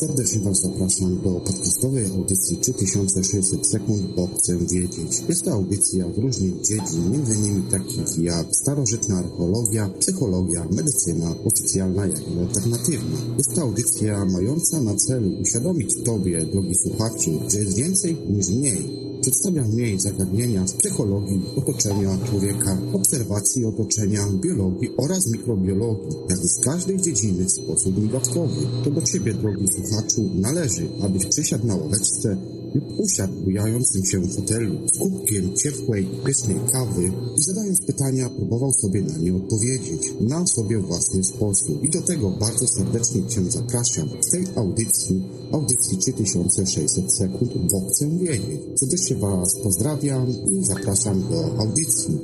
Serdecznie Was zapraszam do podcastowej audycji 3600 sekund, bo chcę wiedzieć. Jest to audycja w różnych dziedzin, m.in. takich jak starożytna archeologia, psychologia, medycyna, oficjalna jak i alternatywna. Jest to audycja mająca na celu uświadomić Tobie, drogi słuchaczu, że jest więcej niż mniej. Przedstawia w niej zagadnienia z psychologii, otoczenia człowieka, obserwacji otoczenia, biologii oraz mikrobiologii, jak i z każdej dziedziny w sposób migawkowy. To do Ciebie, drogi słuchaczu, należy, abyś przysiadł na ławeczce lub usiadł bujającym się w fotelu z kubkiem ciepłej, pysznej kawy i zadając pytania próbował sobie na nie odpowiedzieć na sobie własny sposób. I do tego bardzo serdecznie Cię zapraszam w tej audycji 3600 sekund, bo chcę wiedzieć. Serdecznie Was pozdrawiam i zapraszam do audycji.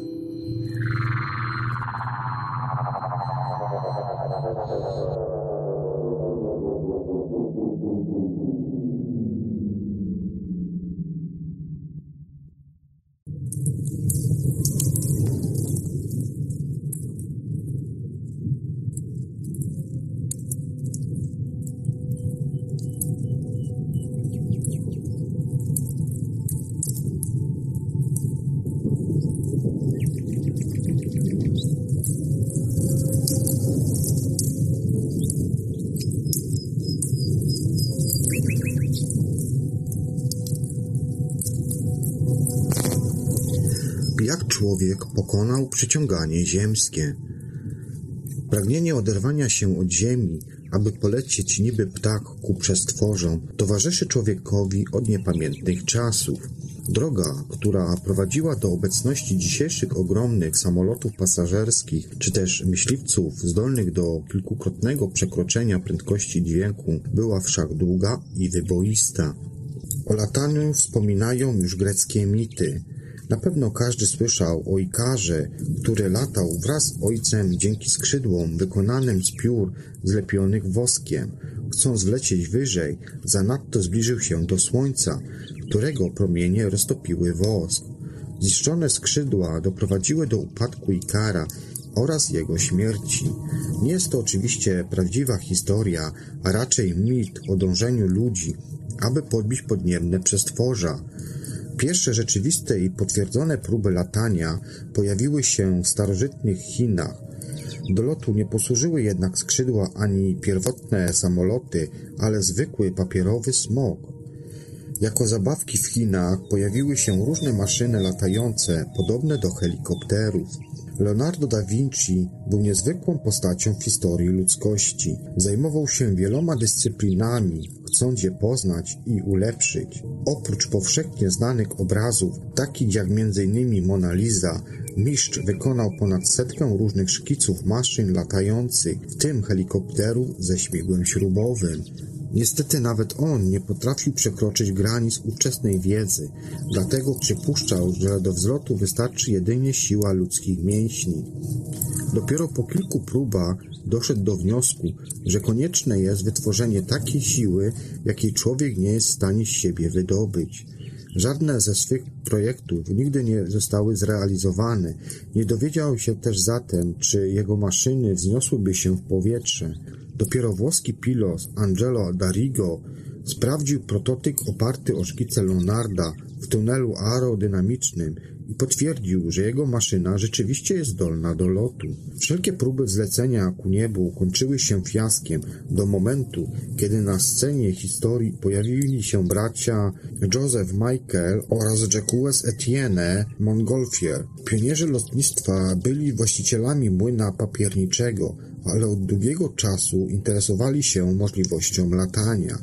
Człowiek pokonał przyciąganie ziemskie. Pragnienie oderwania się od ziemi, aby polecieć niby ptak ku przestworzom, towarzyszy człowiekowi od niepamiętnych czasów. Droga, która prowadziła do obecności dzisiejszych ogromnych samolotów pasażerskich, czy też myśliwców zdolnych do kilkukrotnego przekroczenia prędkości dźwięku, była wszak długa i wyboista. O lataniu wspominają już greckie mity. Na pewno każdy słyszał o Ikarze, który latał wraz z ojcem dzięki skrzydłom wykonanym z piór zlepionych woskiem. Chcąc wlecieć wyżej, zanadto zbliżył się do słońca, którego promienie roztopiły wosk. Zniszczone skrzydła doprowadziły do upadku Ikara oraz jego śmierci. Nie jest to oczywiście prawdziwa historia, a raczej mit o dążeniu ludzi, aby podbić podniebne przestworza. Pierwsze rzeczywiste i potwierdzone próby latania pojawiły się w starożytnych Chinach. Do lotu nie posłużyły jednak skrzydła ani pierwotne samoloty, ale zwykły papierowy smok. Jako zabawki w Chinach pojawiły się różne maszyny latające, podobne do helikopterów. Leonardo da Vinci był niezwykłą postacią w historii ludzkości. Zajmował się wieloma dyscyplinami, chcąc je poznać i ulepszyć. Oprócz powszechnie znanych obrazów, takich jak m.in. Mona Lisa, mistrz wykonał ponad 100 różnych szkiców maszyn latających, w tym helikopterów ze śmigłem śrubowym. Niestety nawet on nie potrafił przekroczyć granic ówczesnej wiedzy, dlatego przypuszczał, że do wzlotu wystarczy jedynie siła ludzkich mięśni. Dopiero po kilku próbach doszedł do wniosku, że konieczne jest wytworzenie takiej siły, jakiej człowiek nie jest w stanie z siebie wydobyć. Żadne ze swych projektów nigdy nie zostały zrealizowane. Nie dowiedział się też zatem, czy jego maszyny wzniosłyby się w powietrze. Dopiero włoski pilot Angelo Darigo sprawdził prototyp oparty o szkice Leonarda w tunelu aerodynamicznym i potwierdził, że jego maszyna rzeczywiście jest zdolna do lotu. Wszelkie próby zlecenia ku niebu kończyły się fiaskiem do momentu, kiedy na scenie historii pojawili się bracia Joseph Michael oraz Jacques Etienne Montgolfier. Pionierzy lotnictwa byli właścicielami młyna papierniczego, ale od długiego czasu interesowali się możliwością latania.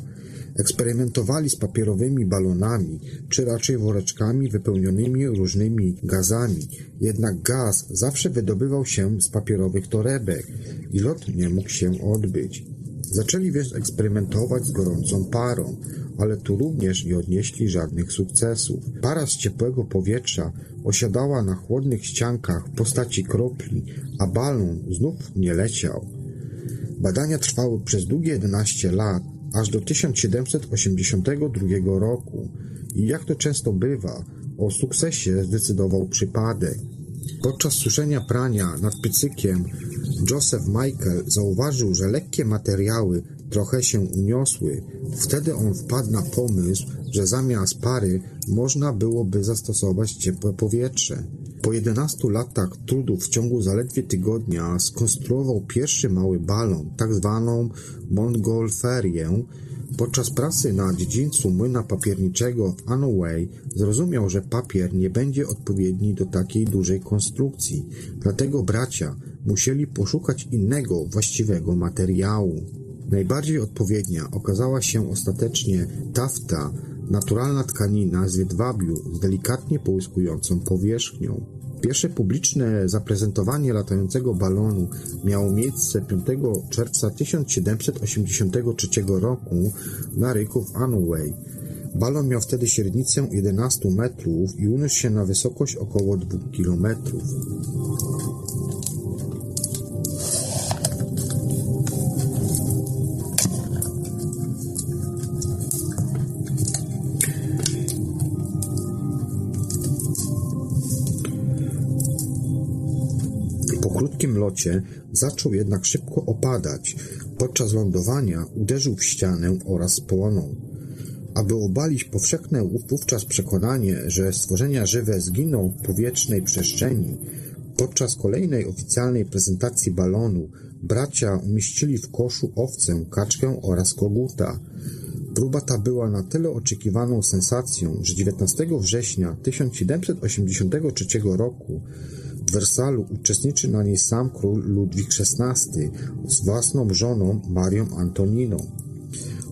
Eksperymentowali z papierowymi balonami, czy raczej woreczkami wypełnionymi różnymi gazami, jednak gaz zawsze wydobywał się z papierowych torebek i lot nie mógł się odbyć. Zaczęli więc eksperymentować z gorącą parą, ale tu również nie odnieśli żadnych sukcesów. Para z ciepłego powietrza osiadała na chłodnych ściankach w postaci kropli, a balon znów nie leciał. Badania trwały przez długie 11 lat, aż do 1782 roku i jak to często bywa, o sukcesie zdecydował przypadek. Podczas suszenia prania nad piecykiem Joseph Michael zauważył, że lekkie materiały trochę się uniosły. Wtedy on wpadł na pomysł, że zamiast pary można byłoby zastosować ciepłe powietrze. Po 11 latach trudów w ciągu zaledwie tygodnia skonstruował pierwszy mały balon, tak zwaną Montgolfierię. Podczas pracy na dziedzińcu młyna papierniczego w Anoway zrozumiał, że papier nie będzie odpowiedni do takiej dużej konstrukcji, dlatego bracia musieli poszukać innego właściwego materiału. Najbardziej odpowiednia okazała się ostatecznie tafta, naturalna tkanina z jedwabiu z delikatnie połyskującą powierzchnią. Pierwsze publiczne zaprezentowanie latającego balonu miało miejsce 5 czerwca 1783 roku na ryku w Anoway. Balon miał wtedy średnicę 11 metrów i uniósł się na wysokość około 2 km. Locie zaczął jednak szybko opadać. Podczas lądowania uderzył w ścianę oraz płonął. Aby obalić powszechne wówczas przekonanie, że stworzenia żywe zginą w powietrznej przestrzeni, podczas kolejnej oficjalnej prezentacji balonu bracia umieścili w koszu owcę, kaczkę oraz koguta. Próba ta była na tyle oczekiwaną sensacją, że 19 września 1783 roku w Wersalu uczestniczy na niej sam król Ludwik XVI z własną żoną Marią Antoniną.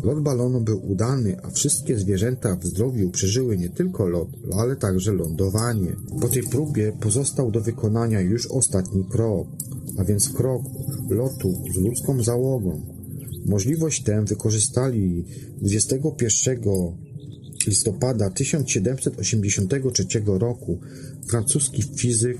Lot balonu był udany, a wszystkie zwierzęta w zdrowiu przeżyły nie tylko lot, ale także lądowanie. Po tej próbie pozostał do wykonania już ostatni krok, a więc krok lotu z ludzką załogą. Możliwość tę wykorzystali 21 listopada 1783 roku francuski fizyk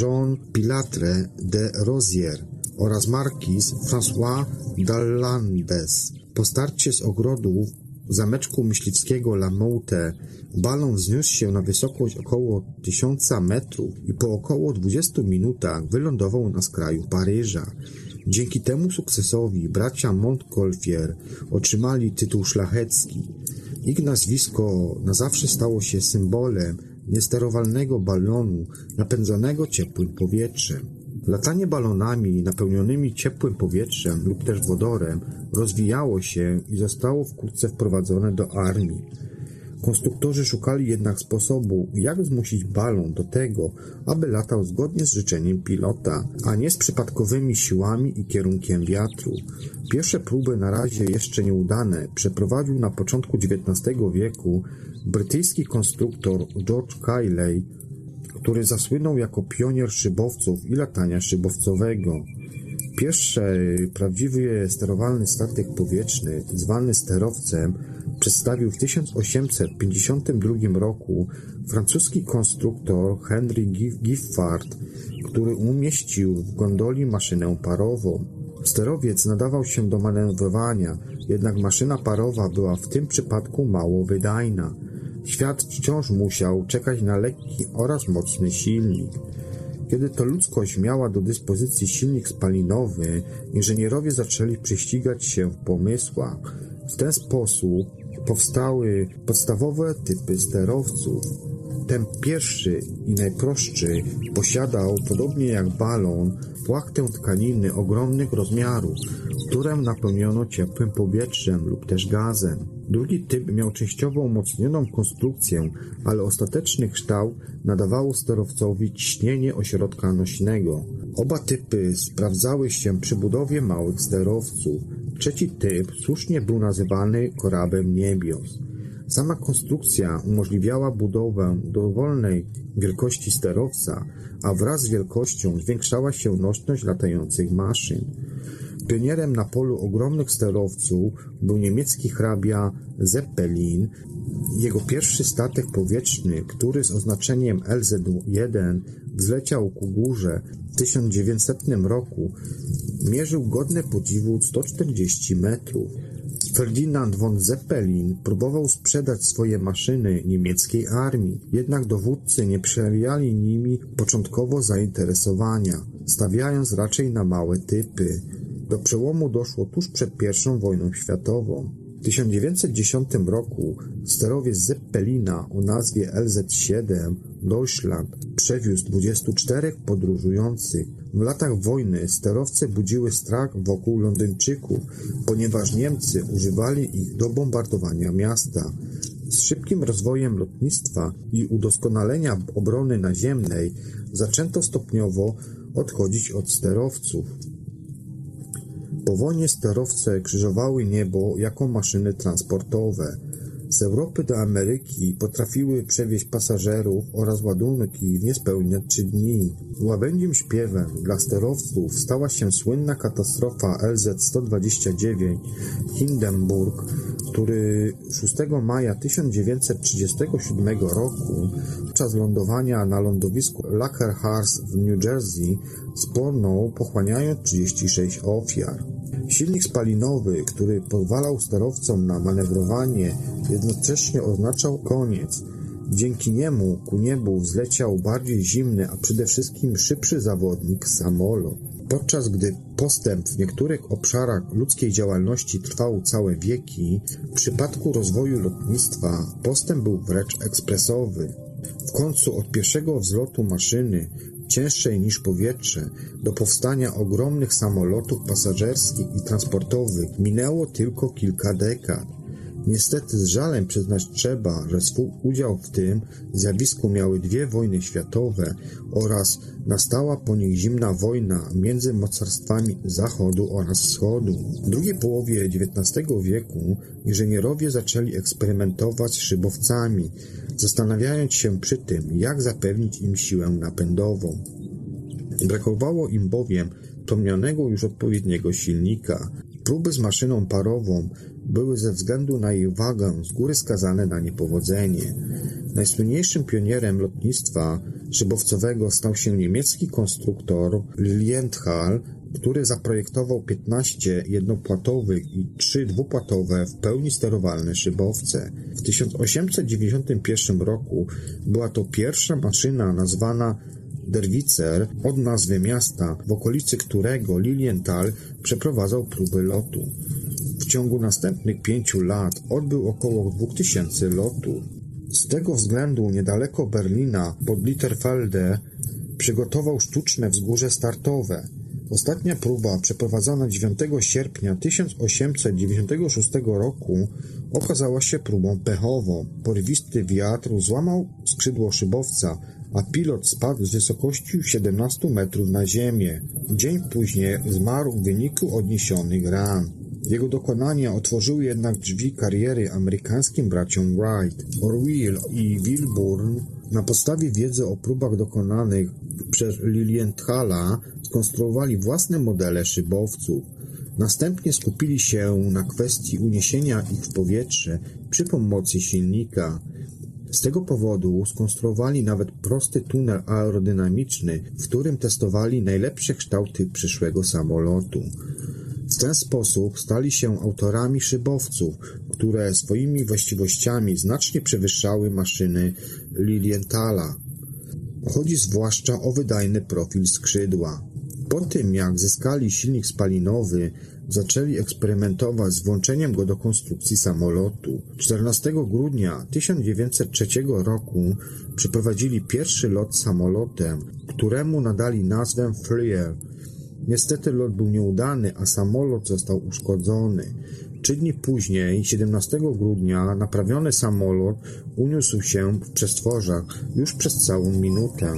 Jean Pilatre de Rozier oraz markiz François d'Arlandes. Po starcie z ogrodu w zameczku myśliwskiego La Mouette balon wzniósł się na wysokość około 1000 metrów i po około 20 minutach wylądował na skraju Paryża. Dzięki temu sukcesowi bracia Montgolfier otrzymali tytuł szlachecki. Ich nazwisko na zawsze stało się symbolem niesterowalnego balonu napędzanego ciepłym powietrzem. Latanie balonami napełnionymi ciepłym powietrzem lub też wodorem rozwijało się i zostało wkrótce wprowadzone do armii. Konstruktorzy szukali jednak sposobu, jak zmusić balon do tego, aby latał zgodnie z życzeniem pilota, a nie z przypadkowymi siłami i kierunkiem wiatru. Pierwsze próby, na razie jeszcze nieudane, przeprowadził na początku XIX wieku brytyjski konstruktor George Cayley, który zasłynął jako pionier szybowców i latania szybowcowego. Pierwszy prawdziwy sterowalny statek powietrzny, zwany sterowcem, przedstawił w 1852 roku francuski konstruktor Henry Giffard, który umieścił w gondoli maszynę parową. Sterowiec nadawał się do manewrowania, jednak maszyna parowa była w tym przypadku mało wydajna. Świat wciąż musiał czekać na lekki oraz mocny silnik. Kiedy to ludzkość miała do dyspozycji silnik spalinowy, inżynierowie zaczęli prześcigać się w pomysłach. W ten sposób powstały podstawowe typy sterowców. Ten pierwszy i najprostszy posiadał, podobnie jak balon, płachtę tkaniny ogromnych rozmiarów, którą napełniono ciepłym powietrzem lub też gazem. Drugi typ miał częściowo umocnioną konstrukcję, ale ostateczny kształt nadawało sterowcowi ciśnienie ośrodka nośnego. Oba typy sprawdzały się przy budowie małych sterowców. Trzeci typ słusznie był nazywany korablem niebios. Sama konstrukcja umożliwiała budowę dowolnej wielkości sterowca, a wraz z wielkością zwiększała się nośność latających maszyn. Pionierem na polu ogromnych sterowców był niemiecki hrabia Zeppelin. Jego pierwszy statek powietrzny, który z oznaczeniem LZ-1 wzleciał ku górze w 1900 roku, mierzył godne podziwu 140 metrów. Ferdynand von Zeppelin próbował sprzedać swoje maszyny niemieckiej armii, jednak dowódcy nie przejawiali nimi początkowo zainteresowania, stawiając raczej na małe typy. Do przełomu doszło tuż przed I wojną światową. W 1910 roku sterowiec Zeppelina o nazwie LZ-7 Deutschland przewiózł 24 podróżujących. W latach wojny sterowce budziły strach wokół Londyńczyków, ponieważ Niemcy używali ich do bombardowania miasta. Z szybkim rozwojem lotnictwa i udoskonalenia obrony naziemnej zaczęto stopniowo odchodzić od sterowców. Po wojnie sterowce krzyżowały niebo jako maszyny transportowe. Z Europy do Ameryki potrafiły przewieźć pasażerów oraz ładunki w niespełna 3 dni. Łabędzim śpiewem dla sterowców stała się słynna katastrofa LZ-129 Hindenburg, który 6 maja 1937 roku podczas lądowania na lądowisku Lakehurst w New Jersey spłonął, pochłaniając 36 ofiar. Silnik spalinowy, który pozwalał sterowcom na manewrowanie, jednocześnie oznaczał koniec. Dzięki niemu ku niebu wzleciał bardziej zimny, a przede wszystkim szybszy zawodnik samolot. Podczas gdy postęp w niektórych obszarach ludzkiej działalności trwał całe wieki, w przypadku rozwoju lotnictwa postęp był wręcz ekspresowy. W końcu od pierwszego wzlotu maszyny, cięższej niż powietrze, do powstania ogromnych samolotów pasażerskich i transportowych minęło tylko kilka dekad. Niestety z żalem przyznać trzeba, że swój udział w tym zjawisku miały 2 wojny światowe oraz nastała po nich zimna wojna między mocarstwami Zachodu oraz Wschodu. W drugiej połowie XIX wieku inżynierowie zaczęli eksperymentować z szybowcami, zastanawiając się przy tym, jak zapewnić im siłę napędową. Brakowało im bowiem wspomnianego już odpowiedniego silnika. Próby z maszyną parową były ze względu na jej wagę z góry skazane na niepowodzenie. Najsłynniejszym pionierem lotnictwa szybowcowego stał się niemiecki konstruktor Lilienthal, który zaprojektował 15 jednopłatowych i 3 dwupłatowe w pełni sterowalne szybowce. W 1891 roku była to pierwsza maszyna nazwana Derwitzer od nazwy miasta, w okolicy którego Lilienthal przeprowadzał próby lotu. W ciągu następnych 5 lat odbył około 2000 lotów. Z tego względu niedaleko Berlina pod Litterfelde przygotował sztuczne wzgórze startowe. Ostatnia próba, przeprowadzona 9 sierpnia 1896 roku, okazała się próbą pechową. Porywisty wiatr złamał skrzydło szybowca, a pilot spadł z wysokości 17 metrów na ziemię. Dzień później zmarł w wyniku odniesionych ran. Jego dokonania otworzyły jednak drzwi kariery amerykańskim braciom Wright. Orville i Wilbur na podstawie wiedzy o próbach dokonanych przez Lilienthala skonstruowali własne modele szybowców. Następnie skupili się na kwestii uniesienia ich w powietrze przy pomocy silnika. Z tego powodu skonstruowali nawet prosty tunel aerodynamiczny, w którym testowali najlepsze kształty przyszłego samolotu. W ten sposób stali się autorami szybowców, które swoimi właściwościami znacznie przewyższały maszyny Lilienthala. Chodzi zwłaszcza o wydajny profil skrzydła. Po tym, jak zyskali silnik spalinowy, zaczęli eksperymentować z włączeniem go do konstrukcji samolotu. 14 grudnia 1903 roku przeprowadzili pierwszy lot samolotem, któremu nadali nazwę Flyer. Niestety lot był nieudany, a samolot został uszkodzony. 3 dni później, 17 grudnia, naprawiony samolot uniósł się w przestworzach już przez całą minutę.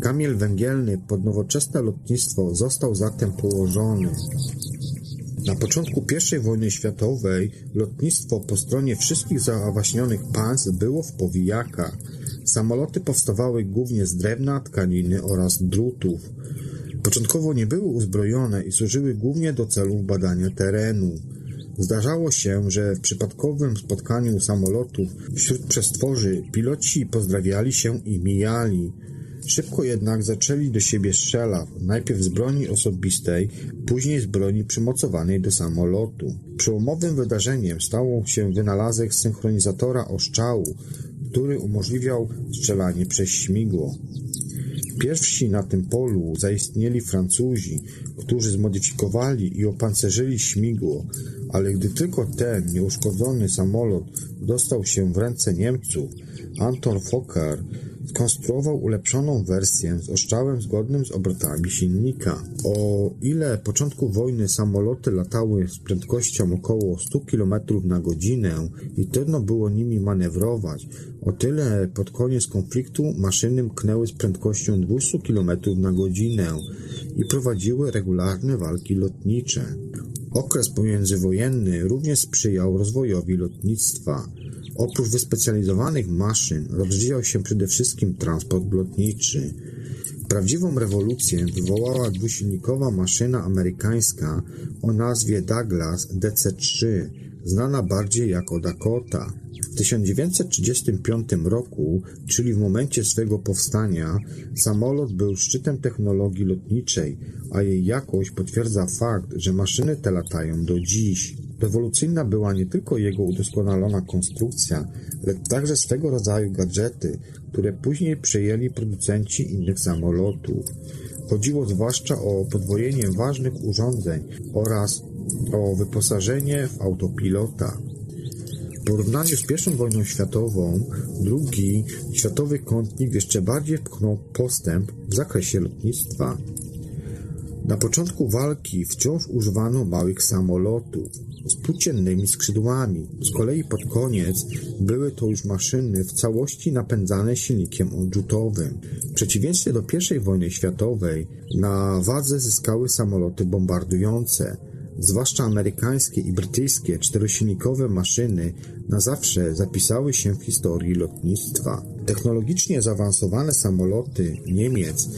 Kamień węgielny pod nowoczesne lotnictwo został zatem położony. Na początku I wojny światowej lotnictwo po stronie wszystkich zaawaśnionych państw było w powijakach. Samoloty powstawały głównie z drewna, tkaniny oraz drutów. Początkowo nie były uzbrojone i służyły głównie do celów badania terenu. Zdarzało się, że w przypadkowym spotkaniu samolotów wśród przestworzy piloci pozdrawiali się i mijali. Szybko jednak zaczęli do siebie strzelać, najpierw z broni osobistej, później z broni przymocowanej do samolotu. Przełomowym wydarzeniem stało się wynalazek synchronizatora ostrzału, który umożliwiał strzelanie przez śmigło. Pierwsi na tym polu zaistnieli Francuzi, którzy zmodyfikowali i opancerzyli śmigło, ale gdy tylko ten nieuszkodzony samolot dostał się w ręce Niemców, Anton Fokker skonstruował ulepszoną wersję z ostrzałem zgodnym z obrotami silnika. O ile początku wojny samoloty latały z prędkością około 100 km na godzinę i trudno było nimi manewrować, o tyle pod koniec konfliktu maszyny mknęły z prędkością 200 km na godzinę i prowadziły regularne walki lotnicze. Okres pomiędzywojenny również sprzyjał rozwojowi lotnictwa. Oprócz wyspecjalizowanych maszyn rozwijał się przede wszystkim transport lotniczy. Prawdziwą rewolucję wywołała dwusilnikowa maszyna amerykańska o nazwie Douglas DC-3, znana bardziej jako Dakota. W 1935 roku, czyli w momencie swego powstania, samolot był szczytem technologii lotniczej, a jej jakość potwierdza fakt, że maszyny te latają do dziś. Rewolucyjna była nie tylko jego udoskonalona konstrukcja, lecz także swego rodzaju gadżety, które później przejęli producenci innych samolotów. Chodziło zwłaszcza o podwojenie ważnych urządzeń oraz o wyposażenie w autopilota. W porównaniu z I wojną światową, II światowy konflikt jeszcze bardziej pchnął postęp w zakresie lotnictwa. Na początku walki wciąż używano małych samolotów z płóciennymi skrzydłami. Z kolei pod koniec były to już maszyny w całości napędzane silnikiem odrzutowym. W przeciwieństwie do I wojny światowej na wadze zyskały samoloty bombardujące. Zwłaszcza amerykańskie i brytyjskie czterosilnikowe maszyny na zawsze zapisały się w historii lotnictwa. Technologicznie zaawansowane samoloty Niemiec,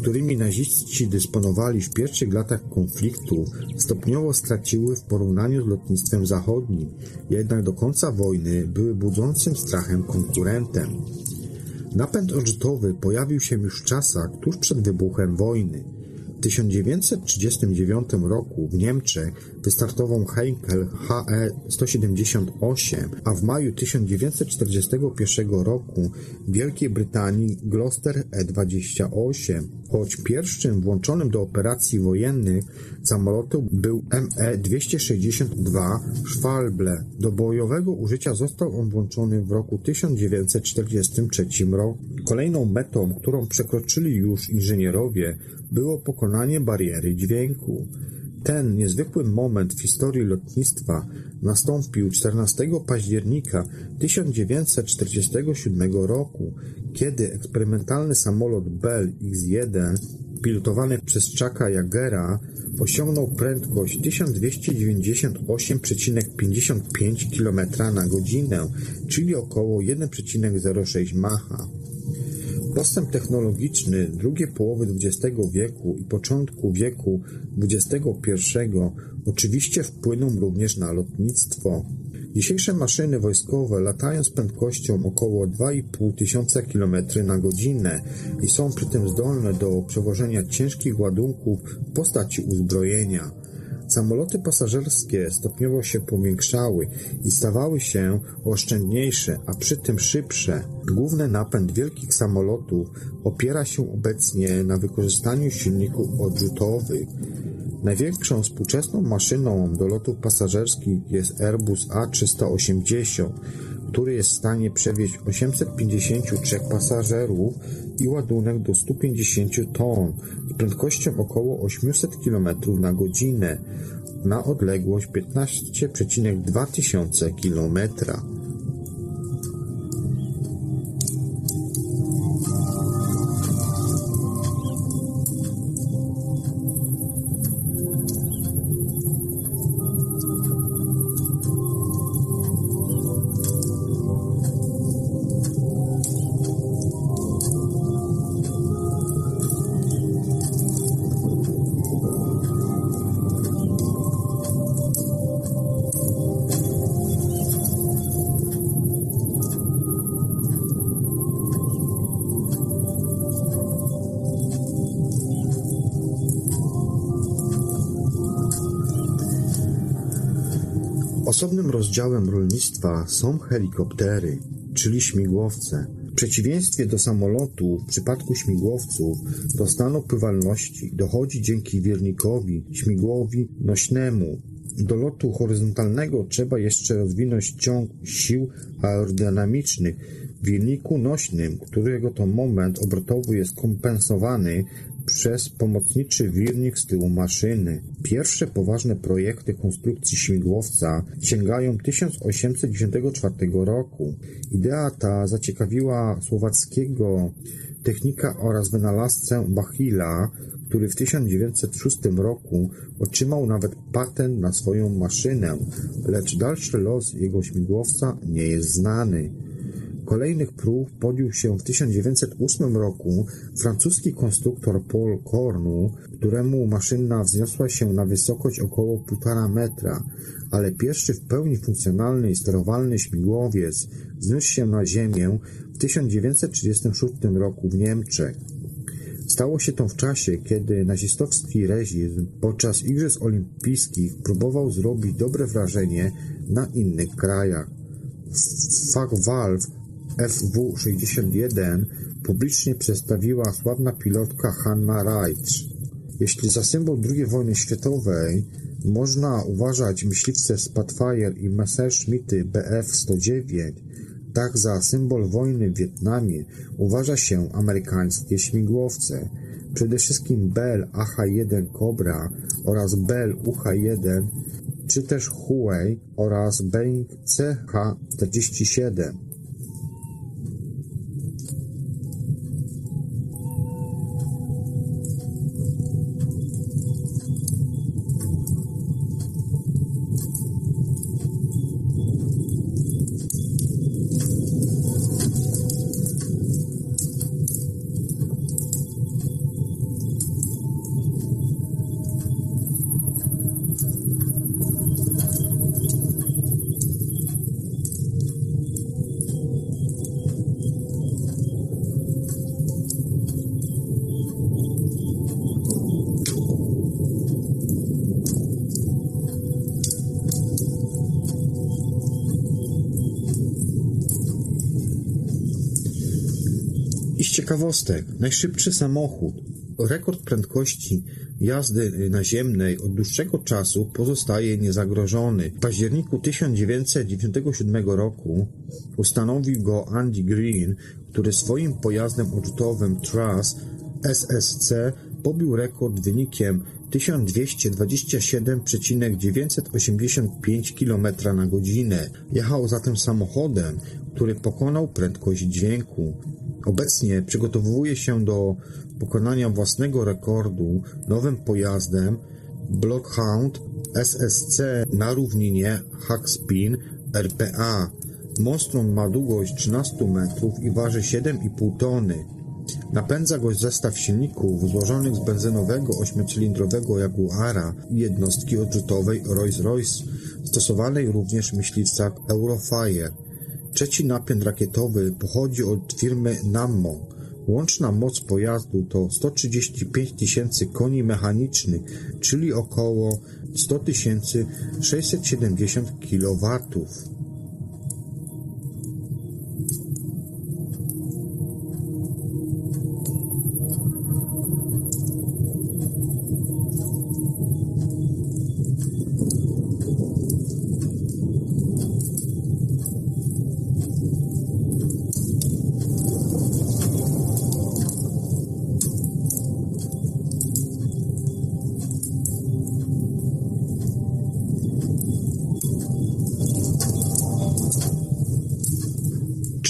którymi naziści dysponowali w pierwszych latach konfliktu, stopniowo straciły w porównaniu z lotnictwem zachodnim, jednak do końca wojny były budzącym strachem konkurentem. Napęd odrzutowy pojawił się już w czasach tuż przed wybuchem wojny. W 1939 roku w Niemczech wystartował Heinkel HE-178, a w maju 1941 roku w Wielkiej Brytanii Gloster E-28, choć pierwszym włączonym do operacji wojennych samolotu był ME-262 Schwalble. Do bojowego użycia został on włączony w roku 1943 roku. Kolejną metą, którą przekroczyli już inżynierowie, było pokonanie bariery dźwięku. Ten niezwykły moment w historii lotnictwa nastąpił 14 października 1947 roku, kiedy eksperymentalny samolot Bell UH-1 pilotowany przez Chucka Jagera osiągnął prędkość 1298,55 km na godzinę, czyli około 1,06 macha. Postęp technologiczny drugiej połowy XX wieku i początku wieku XXI oczywiście wpłynął również na lotnictwo. Dzisiejsze maszyny wojskowe latają z prędkością około 2500 km na godzinę i są przy tym zdolne do przewożenia ciężkich ładunków w postaci uzbrojenia. Samoloty pasażerskie stopniowo się powiększały i stawały się oszczędniejsze, a przy tym szybsze. Główny napęd wielkich samolotów opiera się obecnie na wykorzystaniu silników odrzutowych. Największą współczesną maszyną do lotów pasażerskich jest Airbus A380, który jest w stanie przewieźć 853 pasażerów i ładunek do 150 ton z prędkością około 800 km na godzinę na odległość 15,2 km. Osobnym rozdziałem rolnictwa są helikoptery, czyli śmigłowce. W przeciwieństwie do samolotu, w przypadku śmigłowców do stanu pływalności dochodzi dzięki wirnikowi, śmigłowi nośnemu. Do lotu horyzontalnego trzeba jeszcze rozwinąć ciąg sił aerodynamicznych w wirniku nośnym, którego to moment obrotowy jest kompensowany przez pomocniczy wirnik z tyłu maszyny. Pierwsze poważne projekty konstrukcji śmigłowca sięgają 1894 roku. Idea ta zaciekawiła słowackiego technika oraz wynalazcę Bachila, który w 1906 roku otrzymał nawet patent na swoją maszynę, lecz dalszy los jego śmigłowca nie jest znany. Kolejnych prób podjął się w 1908 roku francuski konstruktor Paul Cornu, któremu maszyna wzniosła się na wysokość około 1,5 metra, ale pierwszy w pełni funkcjonalny i sterowalny śmigłowiec wzniósł się na ziemię w 1936 roku w Niemczech. Stało się to w czasie, kiedy nazistowski reżim podczas Igrzysk Olimpijskich próbował zrobić dobre wrażenie na innych krajach. Fachwerk FW-61 publicznie przedstawiła sławna pilotka Hanna Reich. Jeśli za symbol II wojny światowej można uważać myśliwce Spitfire i Messerschmitty Bf-109, tak za symbol wojny w Wietnamie uważa się amerykańskie śmigłowce, przede wszystkim Bell AH-1 Cobra oraz Bell UH-1, czy też Huey oraz Boeing CH-47. Ciekawostek. Najszybszy samochód. Rekord prędkości jazdy naziemnej od dłuższego czasu pozostaje niezagrożony. W październiku 1997 roku ustanowił go Andy Green, który swoim pojazdem odrzutowym Truss SSC pobił rekord wynikiem 1227,985 km na godzinę. Jechał zatem samochodem, który pokonał prędkość dźwięku. Obecnie przygotowuje się do pokonania własnego rekordu nowym pojazdem Bloodhound SSC na równinie Hackspin RPA. Monstrum ma długość 13 metrów i waży 7,5 tony. Napędza go zestaw silników złożonych z benzynowego 8-cylindrowego Jaguara i jednostki odrzutowej Rolls-Royce, stosowanej również w myśliwcach Eurofire. Trzeci napęd rakietowy pochodzi od firmy Nammo. Łączna moc pojazdu to 135 tysięcy koni mechanicznych, czyli około 100 670 kW.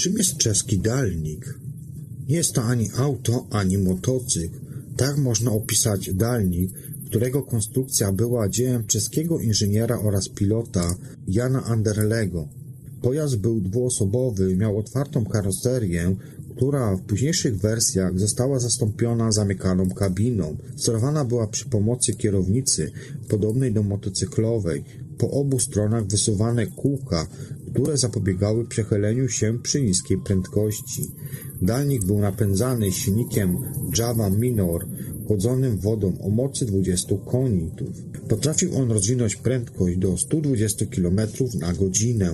Czym jest czeski dalnik? Nie jest to ani auto, ani motocykl. Tak można opisać dalnik, którego konstrukcja była dziełem czeskiego inżyniera oraz pilota Jana Anderlego. Pojazd był dwuosobowy, miał otwartą karoserię, która w późniejszych wersjach została zastąpiona zamykaną kabiną. Sterowana była przy pomocy kierownicy, podobnej do motocyklowej. Po obu stronach wysuwane kółka, które zapobiegały przechyleniu się przy niskiej prędkości. Dalnik był napędzany silnikiem Java Minor chłodzonym wodą o mocy 20 koni. Potrafił on rozwinąć prędkość do 120 km na godzinę.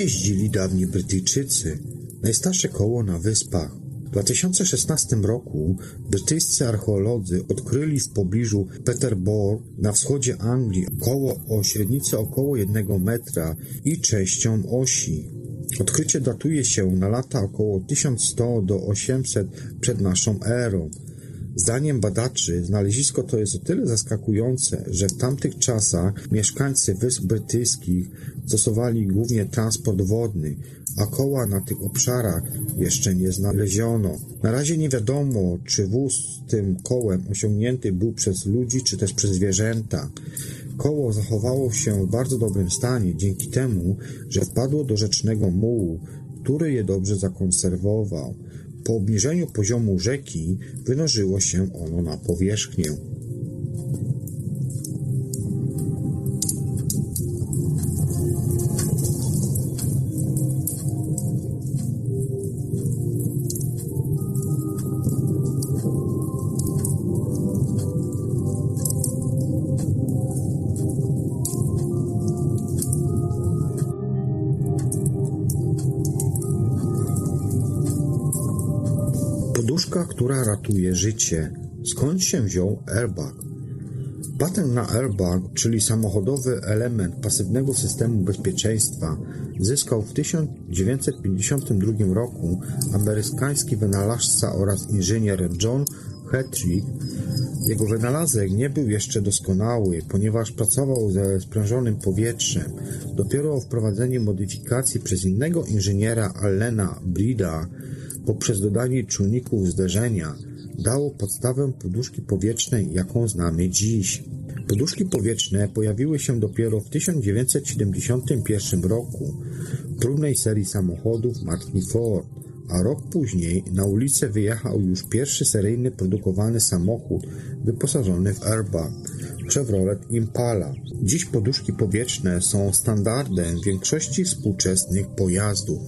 Jeździli dawni Brytyjczycy, najstarsze koło na wyspach. W 2016 roku brytyjscy archeolodzy odkryli w pobliżu Peterborough na wschodzie Anglii koło o średnicy około 1 metra i częścią osi. Odkrycie datuje się na lata około 1100 do 800 przed naszą erą. Zdaniem badaczy znalezisko to jest o tyle zaskakujące, że w tamtych czasach mieszkańcy Wysp Brytyjskich stosowali głównie transport wodny, a koła na tych obszarach jeszcze nie znaleziono. Na razie nie wiadomo, czy wóz z tym kołem osiągnięty był przez ludzi, czy też przez zwierzęta. Koło zachowało się w bardzo dobrym stanie dzięki temu, że wpadło do rzecznego mułu, który je dobrze zakonserwował. Po obniżeniu poziomu rzeki wynurzyło się ono na powierzchnię. Poduszka, która ratuje życie. Skąd się wziął airbag? Patent na airbag, czyli samochodowy element pasywnego systemu bezpieczeństwa, zyskał w 1952 roku amerykański wynalazca oraz inżynier John Hetrick. Jego wynalazek nie był jeszcze doskonały, ponieważ pracował ze sprężonym powietrzem. Dopiero wprowadzenie modyfikacji przez innego inżyniera Allena Brida poprzez dodanie czujników zderzenia dało podstawę poduszki powietrznej, jaką znamy dziś. Poduszki powietrzne pojawiły się dopiero w 1971 roku w próbnej serii samochodów marki Ford, a rok później na ulicę wyjechał już pierwszy seryjny produkowany samochód wyposażony w airbag – Chevrolet Impala. Dziś poduszki powietrzne są standardem większości współczesnych pojazdów.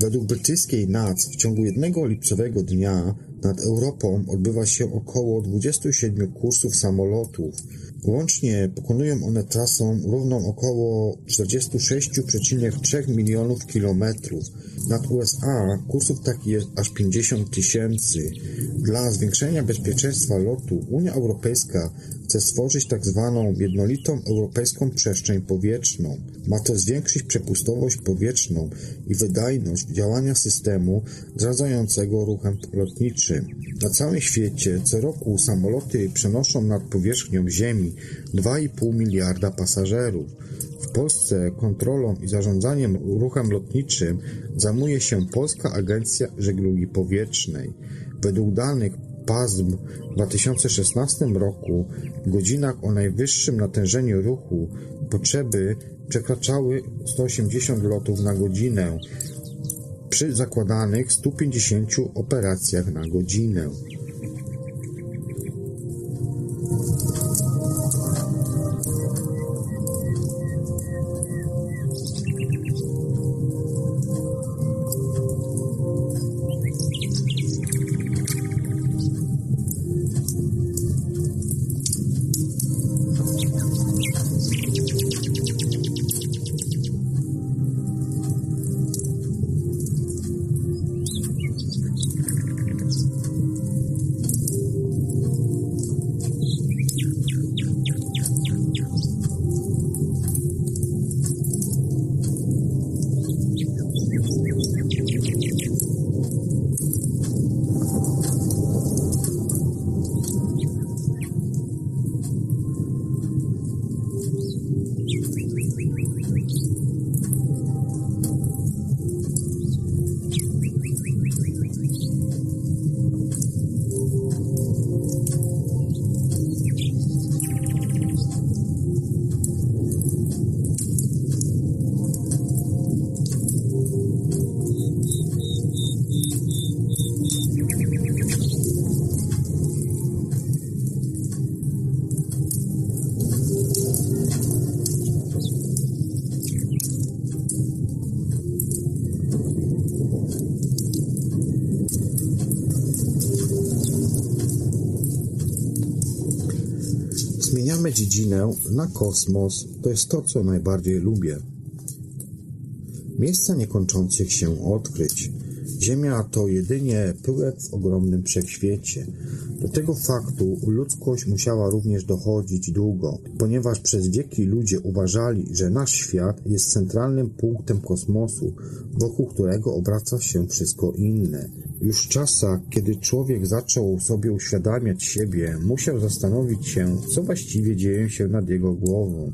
Według brytyjskiej NAC w ciągu jednego lipcowego dnia nad Europą odbywa się około 27 kursów samolotów. Łącznie pokonują one trasą równą około 46,3 milionów kilometrów. Nad USA kursów takich jest aż 50 tysięcy. Dla zwiększenia bezpieczeństwa lotu Unia Europejska chce stworzyć tzw. jednolitą europejską przestrzeń powietrzną. Ma to zwiększyć przepustowość powietrzną i wydajność działania systemu zarządzającego ruchem lotniczym. Na całym świecie co roku samoloty przenoszą nad powierzchnią Ziemi 2,5 miliarda pasażerów. W Polsce kontrolą i zarządzaniem ruchem lotniczym zajmuje się Polska Agencja Żeglugi Powietrznej. Według danych PASM w 2016 roku w godzinach o najwyższym natężeniu ruchu potrzeby przekraczały 180 lotów na godzinę. przy zakładanych 150 operacjach na godzinę. Zmieniamy dziedzinę na kosmos, to jest to, co najbardziej lubię. Miejsca niekończących się odkryć. Ziemia to jedynie pyłek w ogromnym wszechświecie. Do tego faktu ludzkość musiała również dochodzić długo, ponieważ przez wieki ludzie uważali, że nasz świat jest centralnym punktem kosmosu, wokół którego obraca się wszystko inne. Już w czasach, kiedy człowiek zaczął sobie uświadamiać siebie, musiał zastanowić się, co właściwie dzieje się nad jego głową.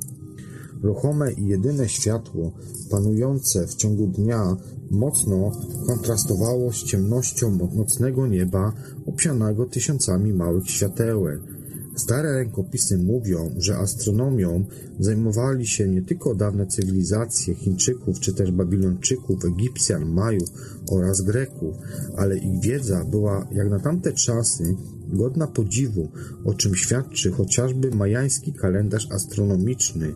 Ruchome i jedyne światło panujące w ciągu dnia mocno kontrastowało z ciemnością nocnego nieba obsianego tysiącami małych światełek. Stare rękopisy mówią, że astronomią zajmowali się nie tylko dawne cywilizacje Chińczyków czy też Babilończyków, Egipcjan, Majów oraz Greków, ale ich wiedza była jak na tamte czasy godna podziwu, o czym świadczy chociażby majański kalendarz astronomiczny,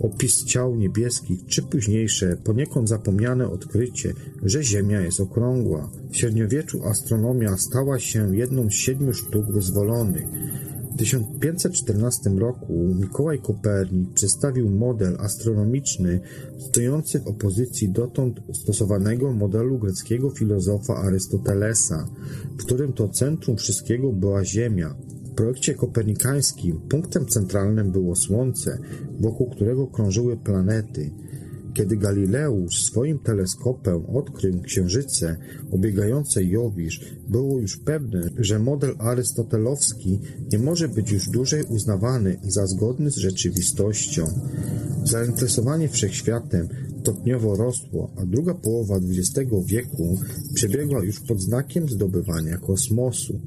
opis ciał niebieskich czy późniejsze, poniekąd zapomniane odkrycie, że Ziemia jest okrągła. W średniowieczu astronomia stała się jedną z 7 sztuk wyzwolonych. W 1514 roku Mikołaj Kopernik przedstawił model astronomiczny stojący w opozycji dotąd stosowanego modelu greckiego filozofa Arystotelesa, w którym to centrum wszystkiego była Ziemia. W projekcie kopernikańskim punktem centralnym było Słońce, wokół którego krążyły planety. Kiedy Galileusz swoim teleskopem odkrył księżyce obiegające Jowisz, było już pewne, że model arystotelowski nie może być już dłużej uznawany za zgodny z rzeczywistością. Zainteresowanie wszechświatem stopniowo rosło, a druga połowa XX wieku przebiegła już pod znakiem zdobywania kosmosu.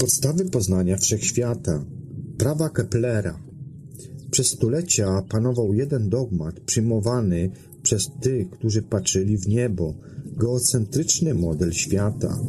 Podstawy poznania wszechświata. Prawa Keplera. Przez stulecia panował jeden dogmat przyjmowany przez tych, którzy patrzyli w niebo. Geocentryczny model świata.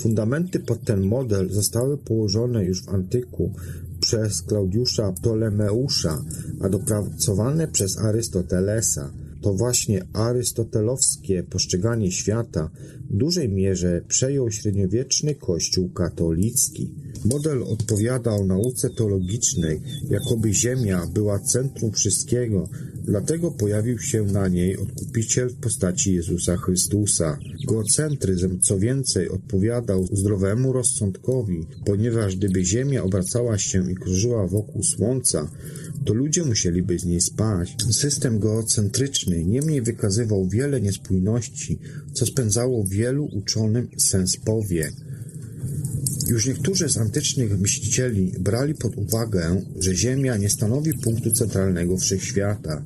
Fundamenty pod ten model zostały położone już w antyku przez Klaudiusza Ptolemeusza, a dopracowane przez Arystotelesa. To właśnie arystotelowskie postrzeganie świata w dużej mierze przejął średniowieczny Kościół katolicki. Model odpowiadał nauce teologicznej, jakoby Ziemia była centrum wszystkiego, dlatego pojawił się na niej Odkupiciel w postaci Jezusa Chrystusa. Geocentryzm, co więcej, odpowiadał zdrowemu rozsądkowi, ponieważ gdyby Ziemia obracała się i krążyła wokół Słońca, to ludzie musieliby z niej spać. System geocentryczny niemniej wykazywał wiele niespójności, co spędzało wielu uczonym sens powiek. Już niektórzy z antycznych myślicieli brali pod uwagę, że Ziemia nie stanowi punktu centralnego wszechświata.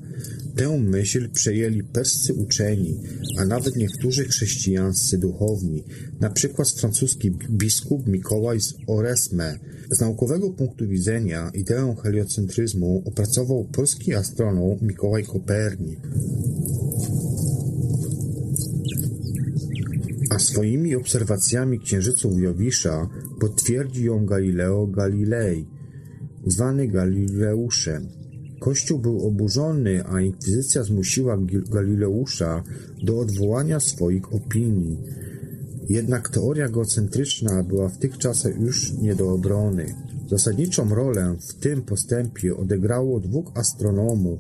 Tę myśl przejęli perscy uczeni, a nawet niektórzy chrześcijańscy duchowni, na przykład francuski biskup Mikołaj z Oresme. Z naukowego punktu widzenia ideę heliocentryzmu opracował polski astronom Mikołaj Kopernik. A swoimi obserwacjami księżyców Jowisza potwierdzi ją Galileo Galilei, zwany Galileuszem. Kościół był oburzony, a inkwizycja zmusiła Galileusza do odwołania swoich opinii. Jednak teoria geocentryczna była w tych czasach już nie do obrony. Zasadniczą rolę w tym postępie odegrało dwóch astronomów,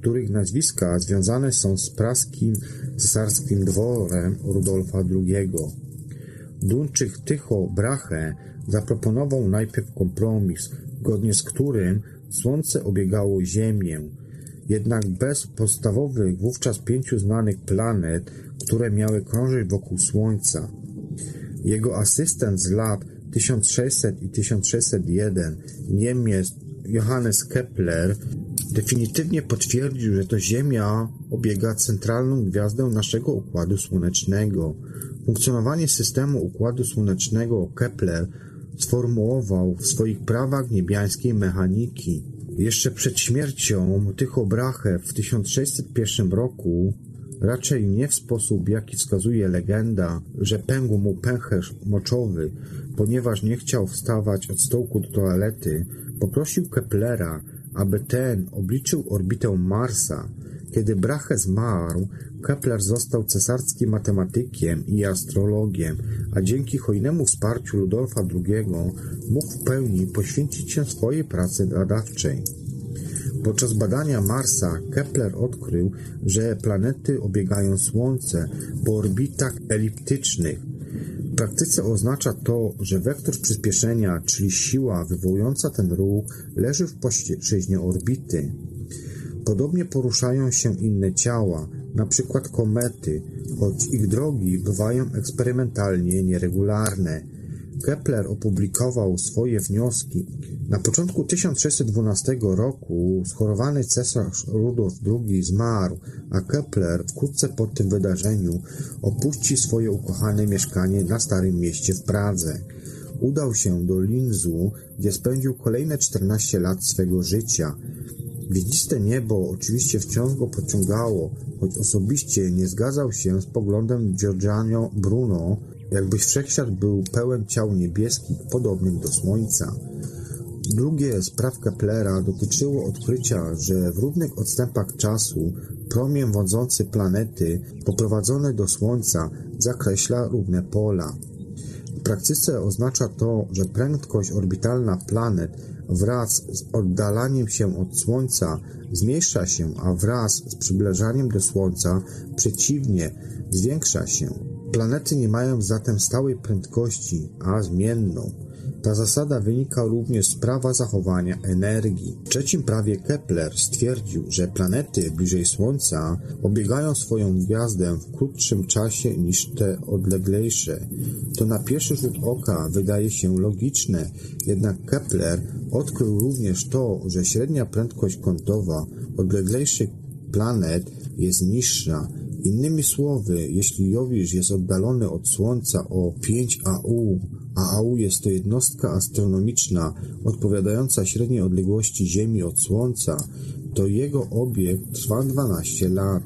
których nazwiska związane są z praskim cesarskim dworem Rudolfa II. Duńczyk Tycho Brahe zaproponował najpierw kompromis, zgodnie z którym Słońce obiegało Ziemię, jednak bez podstawowych wówczas 5 znanych planet, które miały krążyć wokół Słońca. Jego asystent z lat 1600 i 1601, Niemiec Johannes Kepler, definitywnie potwierdził, że to Ziemia obiega centralną gwiazdę naszego Układu Słonecznego. Funkcjonowanie systemu Układu Słonecznego Kepler sformułował w swoich prawach niebiańskiej mechaniki. Jeszcze przed śmiercią Tycho Brahe w 1601 roku, raczej nie w sposób, jaki wskazuje legenda, że pękł mu pęcherz moczowy, ponieważ nie chciał wstawać od stołku do toalety, poprosił Keplera, aby ten obliczył orbitę Marsa. Kiedy Brahe zmarł, Kepler został cesarskim matematykiem i astrologiem, a dzięki hojnemu wsparciu Ludolfa II mógł w pełni poświęcić się swojej pracy badawczej. Podczas badania Marsa Kepler odkrył, że planety obiegają Słońce po orbitach eliptycznych. W praktyce oznacza to, że wektor przyspieszenia, czyli siła wywołująca ten ruch, leży w płaszczyźnie orbity. Podobnie poruszają się inne ciała, np. komety, choć ich drogi bywają eksperymentalnie nieregularne. Kepler opublikował swoje wnioski. Na początku 1612 roku schorowany cesarz Rudolf II zmarł, a Kepler wkrótce po tym wydarzeniu opuścił swoje ukochane mieszkanie na Starym Mieście w Pradze. Udał się do Linzu, gdzie spędził kolejne 14 lat swego życia. Gwieździste niebo oczywiście wciąż go pociągało, choć osobiście nie zgadzał się z poglądem Giordano Bruno, jakby wszechświat był pełen ciał niebieskich podobnych do Słońca. Drugie z praw Keplera dotyczyło odkrycia, że w równych odstępach czasu promień wodzący planety poprowadzone do Słońca zakreśla równe pola. W praktyce oznacza to, że prędkość orbitalna planet wraz z oddalaniem się od Słońca zmniejsza się, a wraz z przybliżaniem do Słońca przeciwnie zwiększa się. Planety nie mają zatem stałej prędkości, a zmienną. Ta zasada wynika również z prawa zachowania energii. W trzecim prawie Kepler stwierdził, że planety bliżej Słońca obiegają swoją gwiazdę w krótszym czasie niż te odleglejsze. To na pierwszy rzut oka wydaje się logiczne, jednak Kepler odkrył również to, że średnia prędkość kątowa odleglejszych planet jest niższa. Innymi słowy, jeśli Jowisz jest oddalony od Słońca o 5 AU, a AU jest to jednostka astronomiczna odpowiadająca średniej odległości Ziemi od Słońca, to jego obieg trwa 12 lat.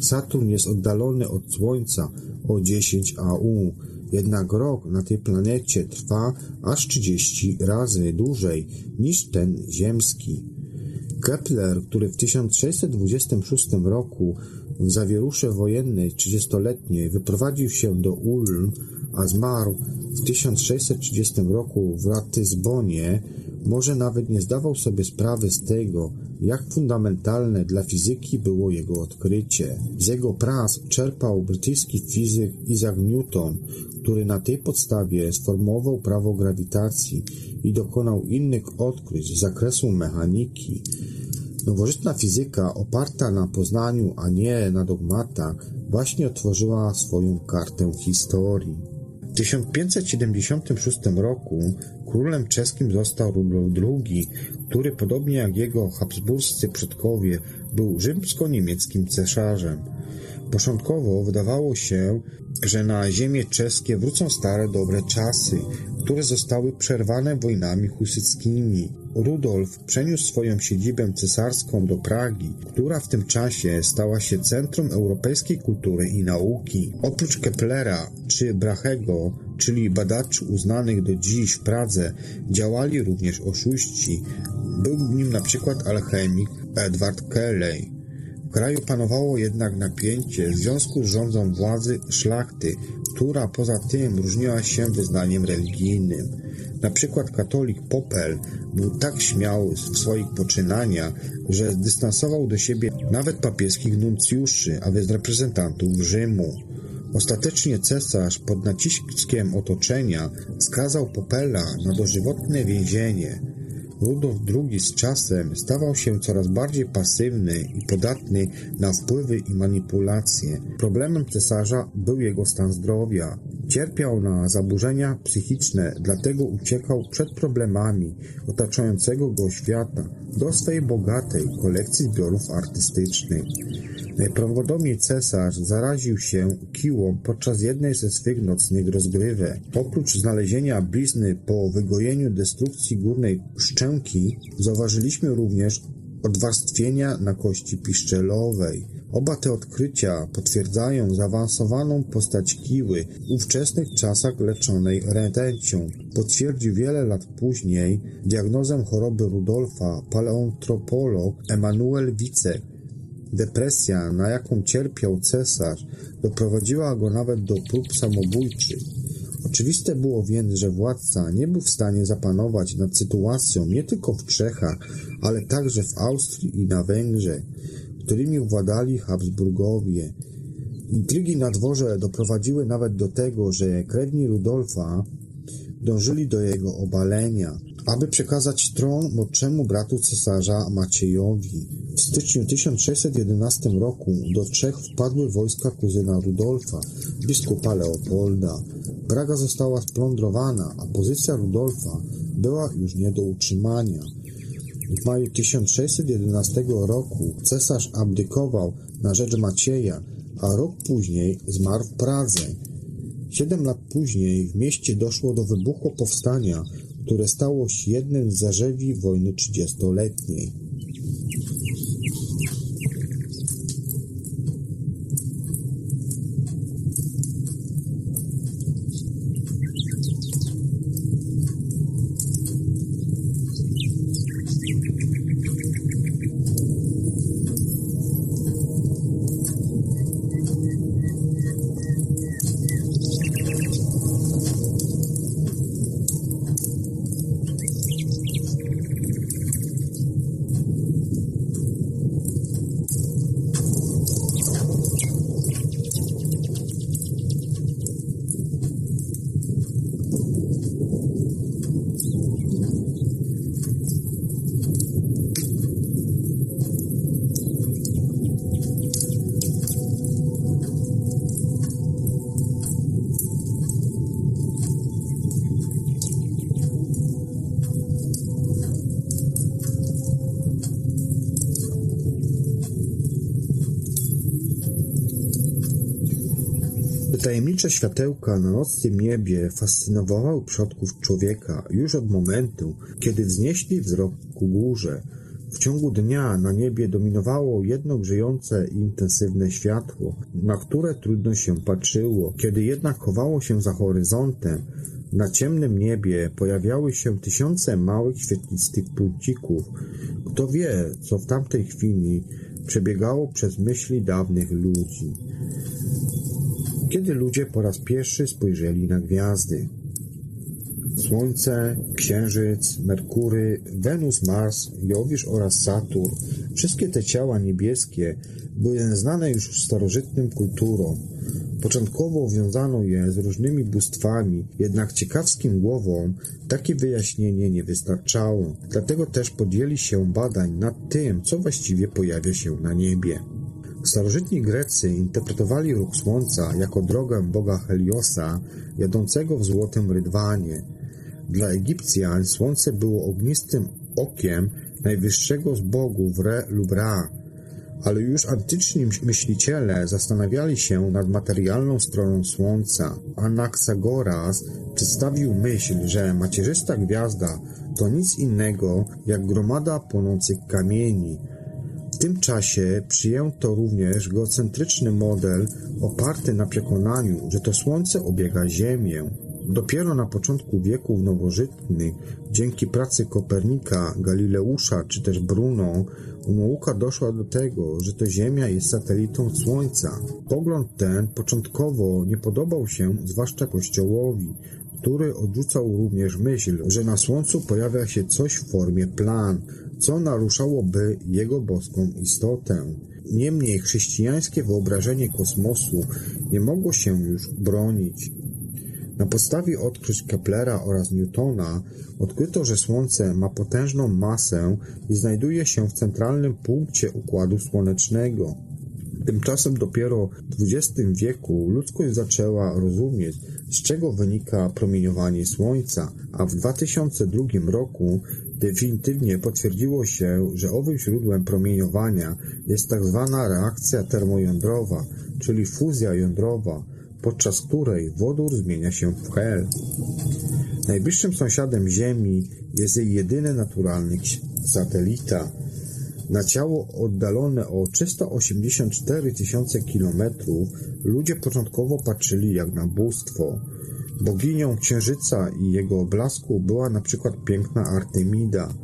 Saturn jest oddalony od Słońca o 10 AU, jednak rok na tej planecie trwa aż 30 razy dłużej niż ten ziemski. Kepler, który w 1626 roku w zawierusze wojennej 30-letniej wyprowadził się do Ulm, a zmarł w 1630 roku w Ratyzbonie, może nawet nie zdawał sobie sprawy z tego, jak fundamentalne dla fizyki było jego odkrycie. Z jego prac czerpał brytyjski fizyk Isaac Newton, który na tej podstawie sformułował prawo grawitacji i dokonał innych odkryć z zakresu mechaniki. Nowożytna fizyka oparta na poznaniu, a nie na dogmatach, właśnie otworzyła swoją kartę historii. W 1576 roku królem czeskim został Rudolf II, który podobnie jak jego habsburscy przodkowie był rzymsko-niemieckim cesarzem. Początkowo wydawało się, że na ziemię czeskie wrócą stare dobre czasy, które zostały przerwane wojnami husyckimi. Rudolf przeniósł swoją siedzibę cesarską do Pragi, która w tym czasie stała się centrum europejskiej kultury i nauki. Oprócz Keplera czy Brachego, czyli badaczy uznanych do dziś w Pradze, działali również oszuści. Był nim na przykład alchemik Edward Cayley. W kraju panowało jednak napięcie w związku z rządzą władzy szlachty, która poza tym różniła się wyznaniem religijnym. Na przykład katolik Popel był tak śmiały w swoich poczynaniach, że dystansował do siebie nawet papieskich nuncjuszy, a więc reprezentantów Rzymu. Ostatecznie cesarz pod naciskiem otoczenia skazał Popela na dożywotne więzienie. Rudolf II z czasem stawał się coraz bardziej pasywny i podatny na wpływy i manipulacje. Problemem cesarza był jego stan zdrowia. Cierpiał na zaburzenia psychiczne, dlatego uciekał przed problemami otaczającego go świata do swej bogatej kolekcji zbiorów artystycznych. Najprawdopodobniej cesarz zaraził się kiłą podczas jednej ze swych nocnych rozgrywek. Oprócz znalezienia blizny po wygojeniu destrukcji górnej szczęki, zauważyliśmy również odwarstwienia na kości piszczelowej. Oba te odkrycia potwierdzają zaawansowaną postać kiły w ówczesnych czasach leczonej rtęcią. Potwierdził wiele lat później diagnozę choroby Rudolfa paleoantropolog Emanuel Wicek. Depresja, na jaką cierpiał cesarz, doprowadziła go nawet do prób samobójczych. Oczywiste było więc, że władca nie był w stanie zapanować nad sytuacją nie tylko w Czechach, ale także w Austrii i na Węgrzech, którymi władali Habsburgowie. Intrygi na dworze doprowadziły nawet do tego, że krewni Rudolfa dążyli do jego obalenia, aby przekazać tron młodszemu bratu cesarza Maciejowi. W styczniu 1611 roku do Czech wpadły wojska kuzyna Rudolfa, biskupa Leopolda. Praga została splądrowana, a pozycja Rudolfa była już nie do utrzymania. W maju 1611 roku cesarz abdykował na rzecz Macieja, a rok później zmarł w Pradze. 7 lat później w mieście doszło do wybuchu powstania, które stało się jednym z zarzewi wojny 30-letniej. Tajemnicze światełka na nocnym niebie fascynowały przodków człowieka już od momentu, kiedy wznieśli wzrok ku górze. W ciągu dnia na niebie dominowało jedno grzejące i intensywne światło, na które trudno się patrzyło. Kiedy jednak chowało się za horyzontem, na ciemnym niebie pojawiały się tysiące małych świetlistych punkcików. Kto wie, co w tamtej chwili przebiegało przez myśli dawnych ludzi. Kiedy ludzie po raz pierwszy spojrzeli na gwiazdy. Słońce, Księżyc, Merkury, Wenus, Mars, Jowisz oraz Saturn. Wszystkie te ciała niebieskie były znane już starożytnym kulturom. Początkowo wiązano je z różnymi bóstwami, jednak ciekawskim głowom takie wyjaśnienie nie wystarczało. Dlatego też podjęli się badań nad tym, co właściwie pojawia się na niebie. Starożytni Grecy interpretowali ruch Słońca jako drogę boga Heliosa jadącego w złotym rydwanie. Dla Egipcjan Słońce było ognistym okiem najwyższego z bogów Re lub Ra, ale już antyczni myśliciele zastanawiali się nad materialną stroną Słońca. Anaksagoras przedstawił myśl, że macierzysta gwiazda to nic innego jak gromada płonących kamieni. W tym czasie przyjęto również geocentryczny model oparty na przekonaniu, że to Słońce obiega Ziemię. Dopiero na początku wieków nowożytnych, dzięki pracy Kopernika, Galileusza czy też Bruno, nauka doszła do tego, że to Ziemia jest satelitą Słońca. Pogląd ten początkowo nie podobał się zwłaszcza Kościołowi, który odrzucał również myśl, że na Słońcu pojawia się coś w formie plam, co naruszałoby jego boską istotę. Niemniej chrześcijańskie wyobrażenie kosmosu nie mogło się już bronić. Na podstawie odkryć Keplera oraz Newtona odkryto, że Słońce ma potężną masę i znajduje się w centralnym punkcie Układu Słonecznego. Tymczasem dopiero w XX wieku ludzkość zaczęła rozumieć, z czego wynika promieniowanie Słońca, a w 2002 roku definitywnie potwierdziło się, że owym źródłem promieniowania jest tzw. reakcja termojądrowa, czyli fuzja jądrowa, podczas której wodór zmienia się w hel. Najbliższym sąsiadem Ziemi jest jej jedyny naturalny satelita. Na ciało oddalone o 384 000 km ludzie początkowo patrzyli jak na bóstwo. Boginią Księżyca i jego blasku była na przykład piękna Artemida.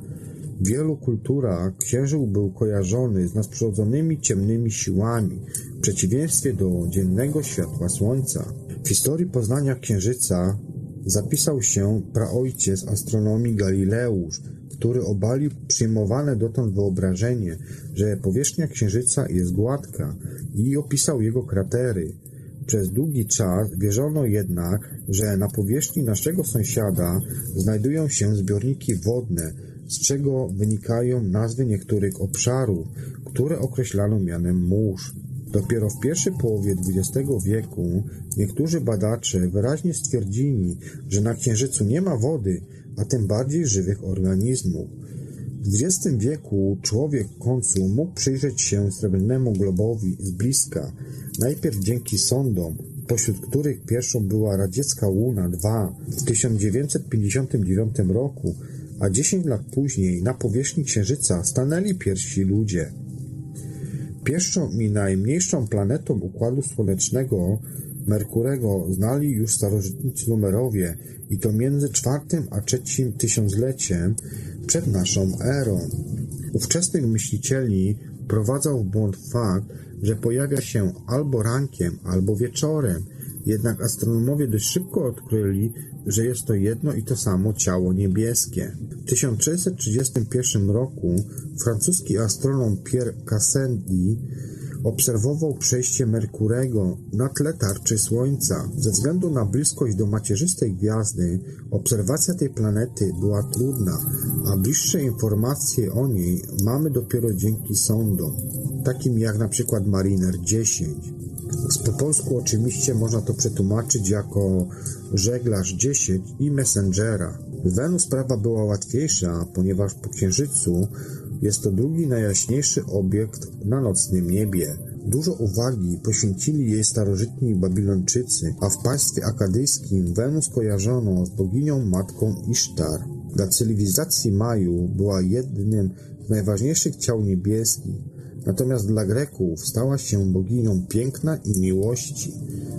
W wielu kulturach księżyc był kojarzony z nadprzyrodzonymi ciemnymi siłami, w przeciwieństwie do dziennego światła Słońca. W historii poznania Księżyca zapisał się praojciec astronomii Galileusz, który obalił przyjmowane dotąd wyobrażenie, że powierzchnia Księżyca jest gładka i opisał jego kratery. Przez długi czas wierzono jednak, że na powierzchni naszego sąsiada znajdują się zbiorniki wodne, z czego wynikają nazwy niektórych obszarów, które określano mianem mórz. Dopiero w pierwszej połowie XX wieku niektórzy badacze wyraźnie stwierdzili, że na Księżycu nie ma wody, a tym bardziej żywych organizmów. W XX wieku człowiek w końcu mógł przyjrzeć się srebrnemu globowi z bliska, najpierw dzięki sondom, pośród których pierwszą była radziecka Łuna 2 w 1959 roku, a 10 lat później na powierzchni Księżyca stanęli pierwsi ludzie. Pierwszą i najmniejszą planetą Układu Słonecznego, Merkurego, znali już starożytnicy Numerowie i to między 4. a 3. tysiącleciem przed naszą erą. Ówczesnych myślicieli wprowadzał w błąd fakt, że pojawia się albo rankiem, albo wieczorem, jednak astronomowie dość szybko odkryli, że jest to jedno i to samo ciało niebieskie. W 1631 roku francuski astronom Pierre Cassandi obserwował przejście Merkurego na tle tarczy Słońca. Ze względu na bliskość do macierzystej gwiazdy, obserwacja tej planety była trudna, a bliższe informacje o niej mamy dopiero dzięki sondom, takim jak na przykład Mariner 10. Po polsku oczywiście można to przetłumaczyć jako żeglarz 10 i Messengera. W Wenus sprawa była łatwiejsza, ponieważ po Księżycu jest to drugi najjaśniejszy obiekt na nocnym niebie. Dużo uwagi poświęcili jej starożytni Babilończycy, a w państwie akadyjskim Wenus kojarzono z boginią matką Isztar. Dla cywilizacji Maju była jednym z najważniejszych ciał niebieskich. Natomiast dla Greków stała się boginią piękna i miłości.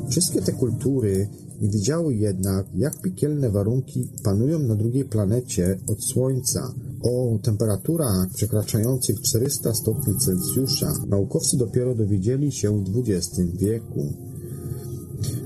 Wszystkie te kultury nie widziały jednak, jak piekielne warunki panują na drugiej planecie od Słońca. O temperaturach przekraczających 400 stopni Celsjusza naukowcy dopiero dowiedzieli się w XX wieku.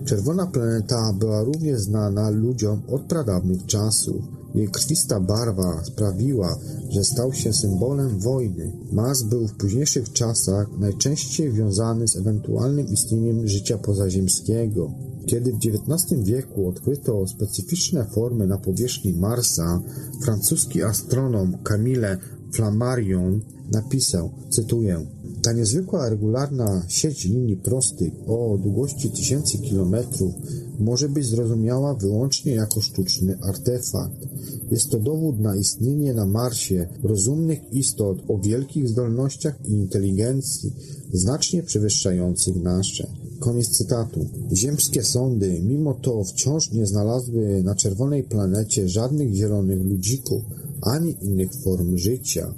Czerwona planeta była również znana ludziom od pradawnych czasów. Jej krwista barwa sprawiła, że stał się symbolem wojny. Mars był w późniejszych czasach najczęściej wiązany z ewentualnym istnieniem życia pozaziemskiego. Kiedy w XIX wieku odkryto specyficzne formy na powierzchni Marsa, francuski astronom Camille Flammarion napisał, cytuję: ta niezwykła, regularna sieć linii prostych o długości tysięcy kilometrów może być zrozumiała wyłącznie jako sztuczny artefakt. Jest to dowód na istnienie na Marsie rozumnych istot o wielkich zdolnościach i inteligencji, znacznie przewyższających nasze. Koniec cytatu. Ziemskie sądy mimo to wciąż nie znalazły na czerwonej planecie żadnych zielonych ludzików, ani innych form życia.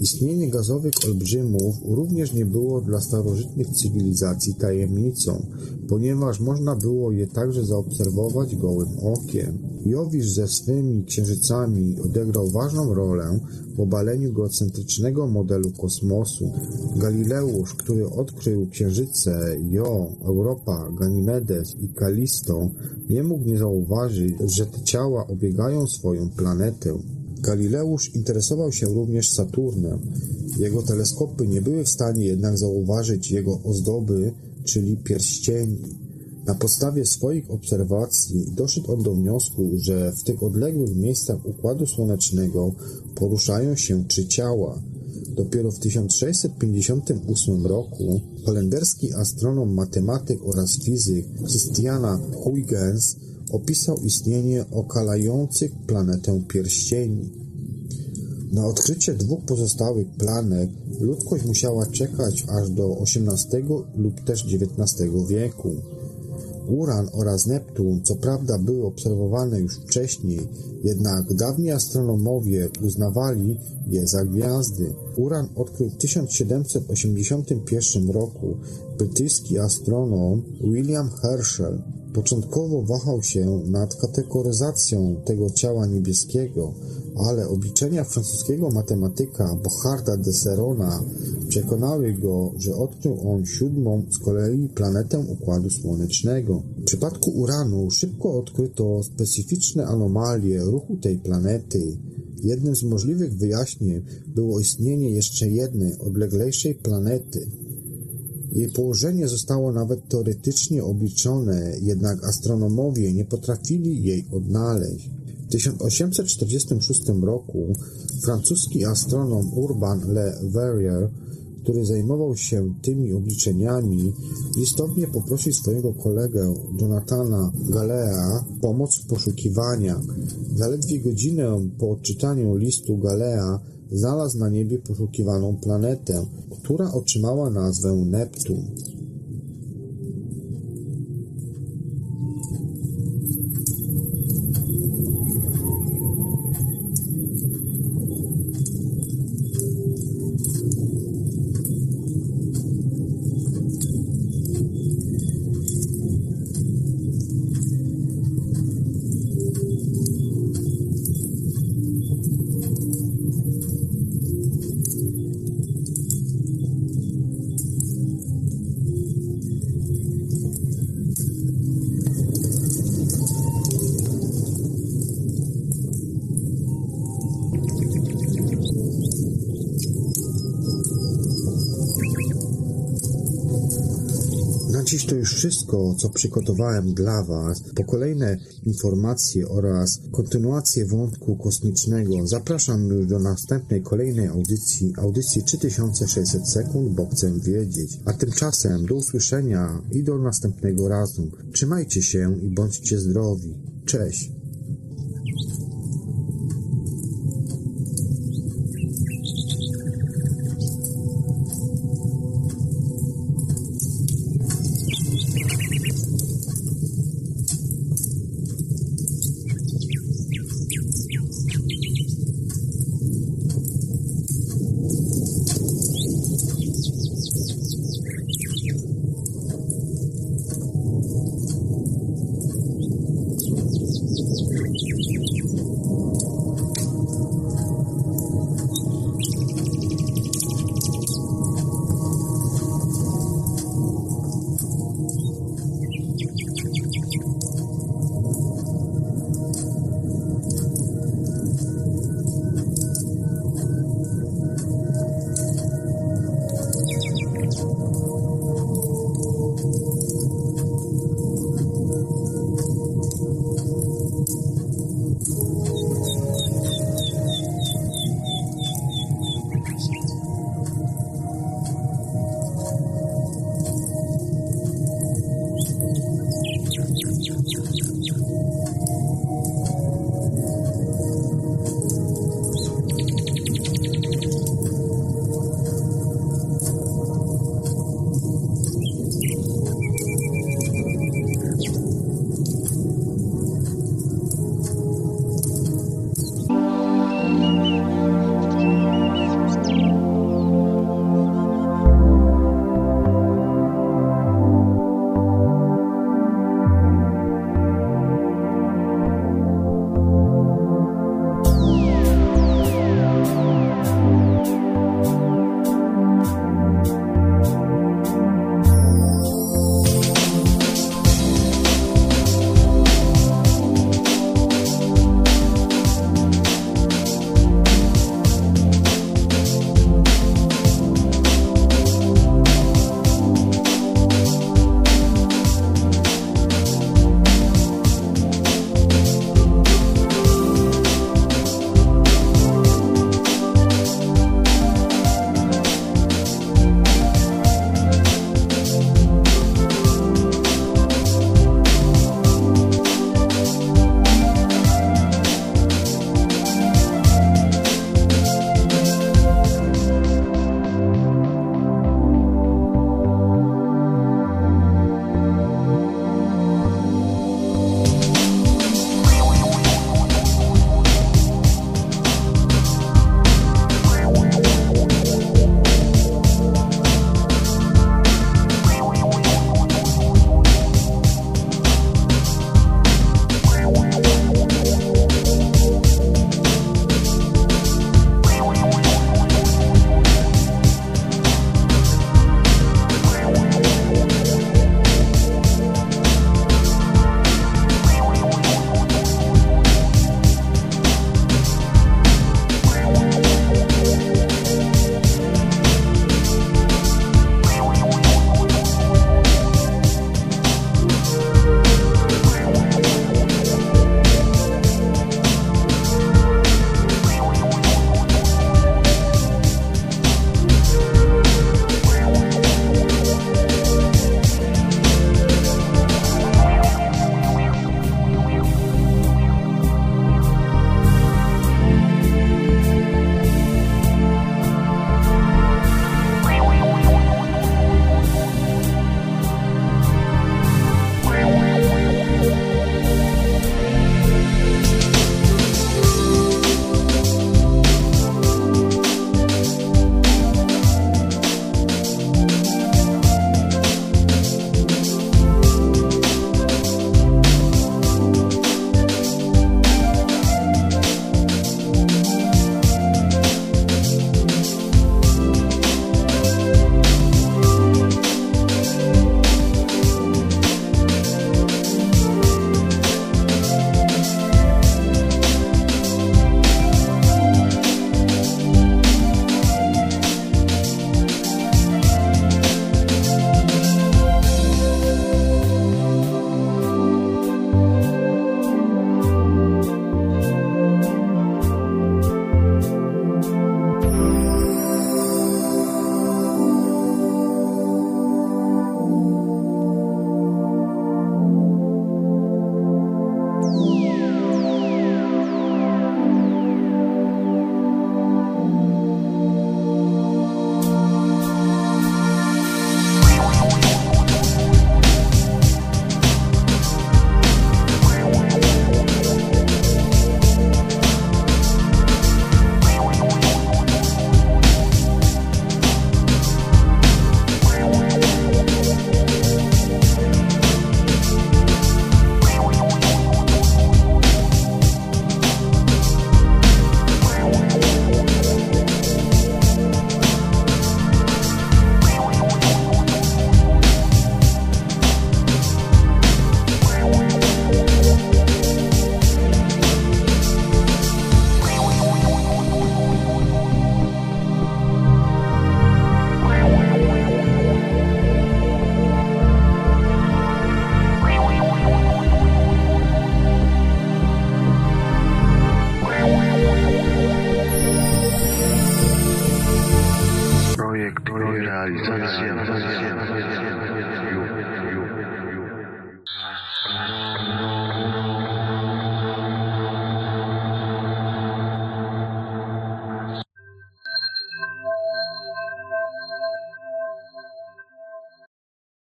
Istnienie gazowych olbrzymów również nie było dla starożytnych cywilizacji tajemnicą, ponieważ można było je także zaobserwować gołym okiem. Jowisz ze swymi księżycami odegrał ważną rolę w obaleniu geocentrycznego modelu kosmosu. Galileusz, który odkrył księżyce Io, Europa, Ganimedes i Kalisto, nie mógł nie zauważyć, że te ciała obiegają swoją planetę. Galileusz interesował się również Saturnem. Jego teleskopy nie były w stanie jednak zauważyć jego ozdoby, czyli pierścieni. Na podstawie swoich obserwacji doszedł on do wniosku, że w tych odległych miejscach Układu Słonecznego poruszają się trzy ciała. Dopiero w 1658 roku holenderski astronom, matematyk oraz fizyk Christiana Huygens opisał istnienie okalających planetę pierścieni. Na odkrycie dwóch pozostałych planet ludzkość musiała czekać aż do XVIII lub też XIX wieku. Uran oraz Neptun co prawda były obserwowane już wcześniej, jednak dawni astronomowie uznawali je za gwiazdy. Uran odkrył w 1781 roku brytyjski astronom William Herschel. Początkowo wahał się nad kategoryzacją tego ciała niebieskiego, ale obliczenia francuskiego matematyka Bocharda de Serona przekonały go, że odkrył on siódmą z kolei planetę Układu Słonecznego. W przypadku Uranu szybko odkryto specyficzne anomalie ruchu tej planety. Jednym z możliwych wyjaśnień było istnienie jeszcze jednej, odleglejszej planety. Jej położenie zostało nawet teoretycznie obliczone, jednak astronomowie nie potrafili jej odnaleźć. W 1846 roku francuski astronom Urbain Le Verrier, który zajmował się tymi obliczeniami, istotnie poprosił swojego kolegę Jonathana Galea o pomoc w poszukiwaniach. Zaledwie godzinę po odczytaniu listu Galea znalazł na niebie poszukiwaną planetę, która otrzymała nazwę Neptun. Dziś to już wszystko, co przygotowałem dla Was. Po kolejne informacje oraz kontynuację wątku kosmicznego zapraszam już do następnej, kolejnej audycji 3600 sekund, bo chcę wiedzieć. A tymczasem do usłyszenia i do następnego razu. Trzymajcie się i bądźcie zdrowi. Cześć!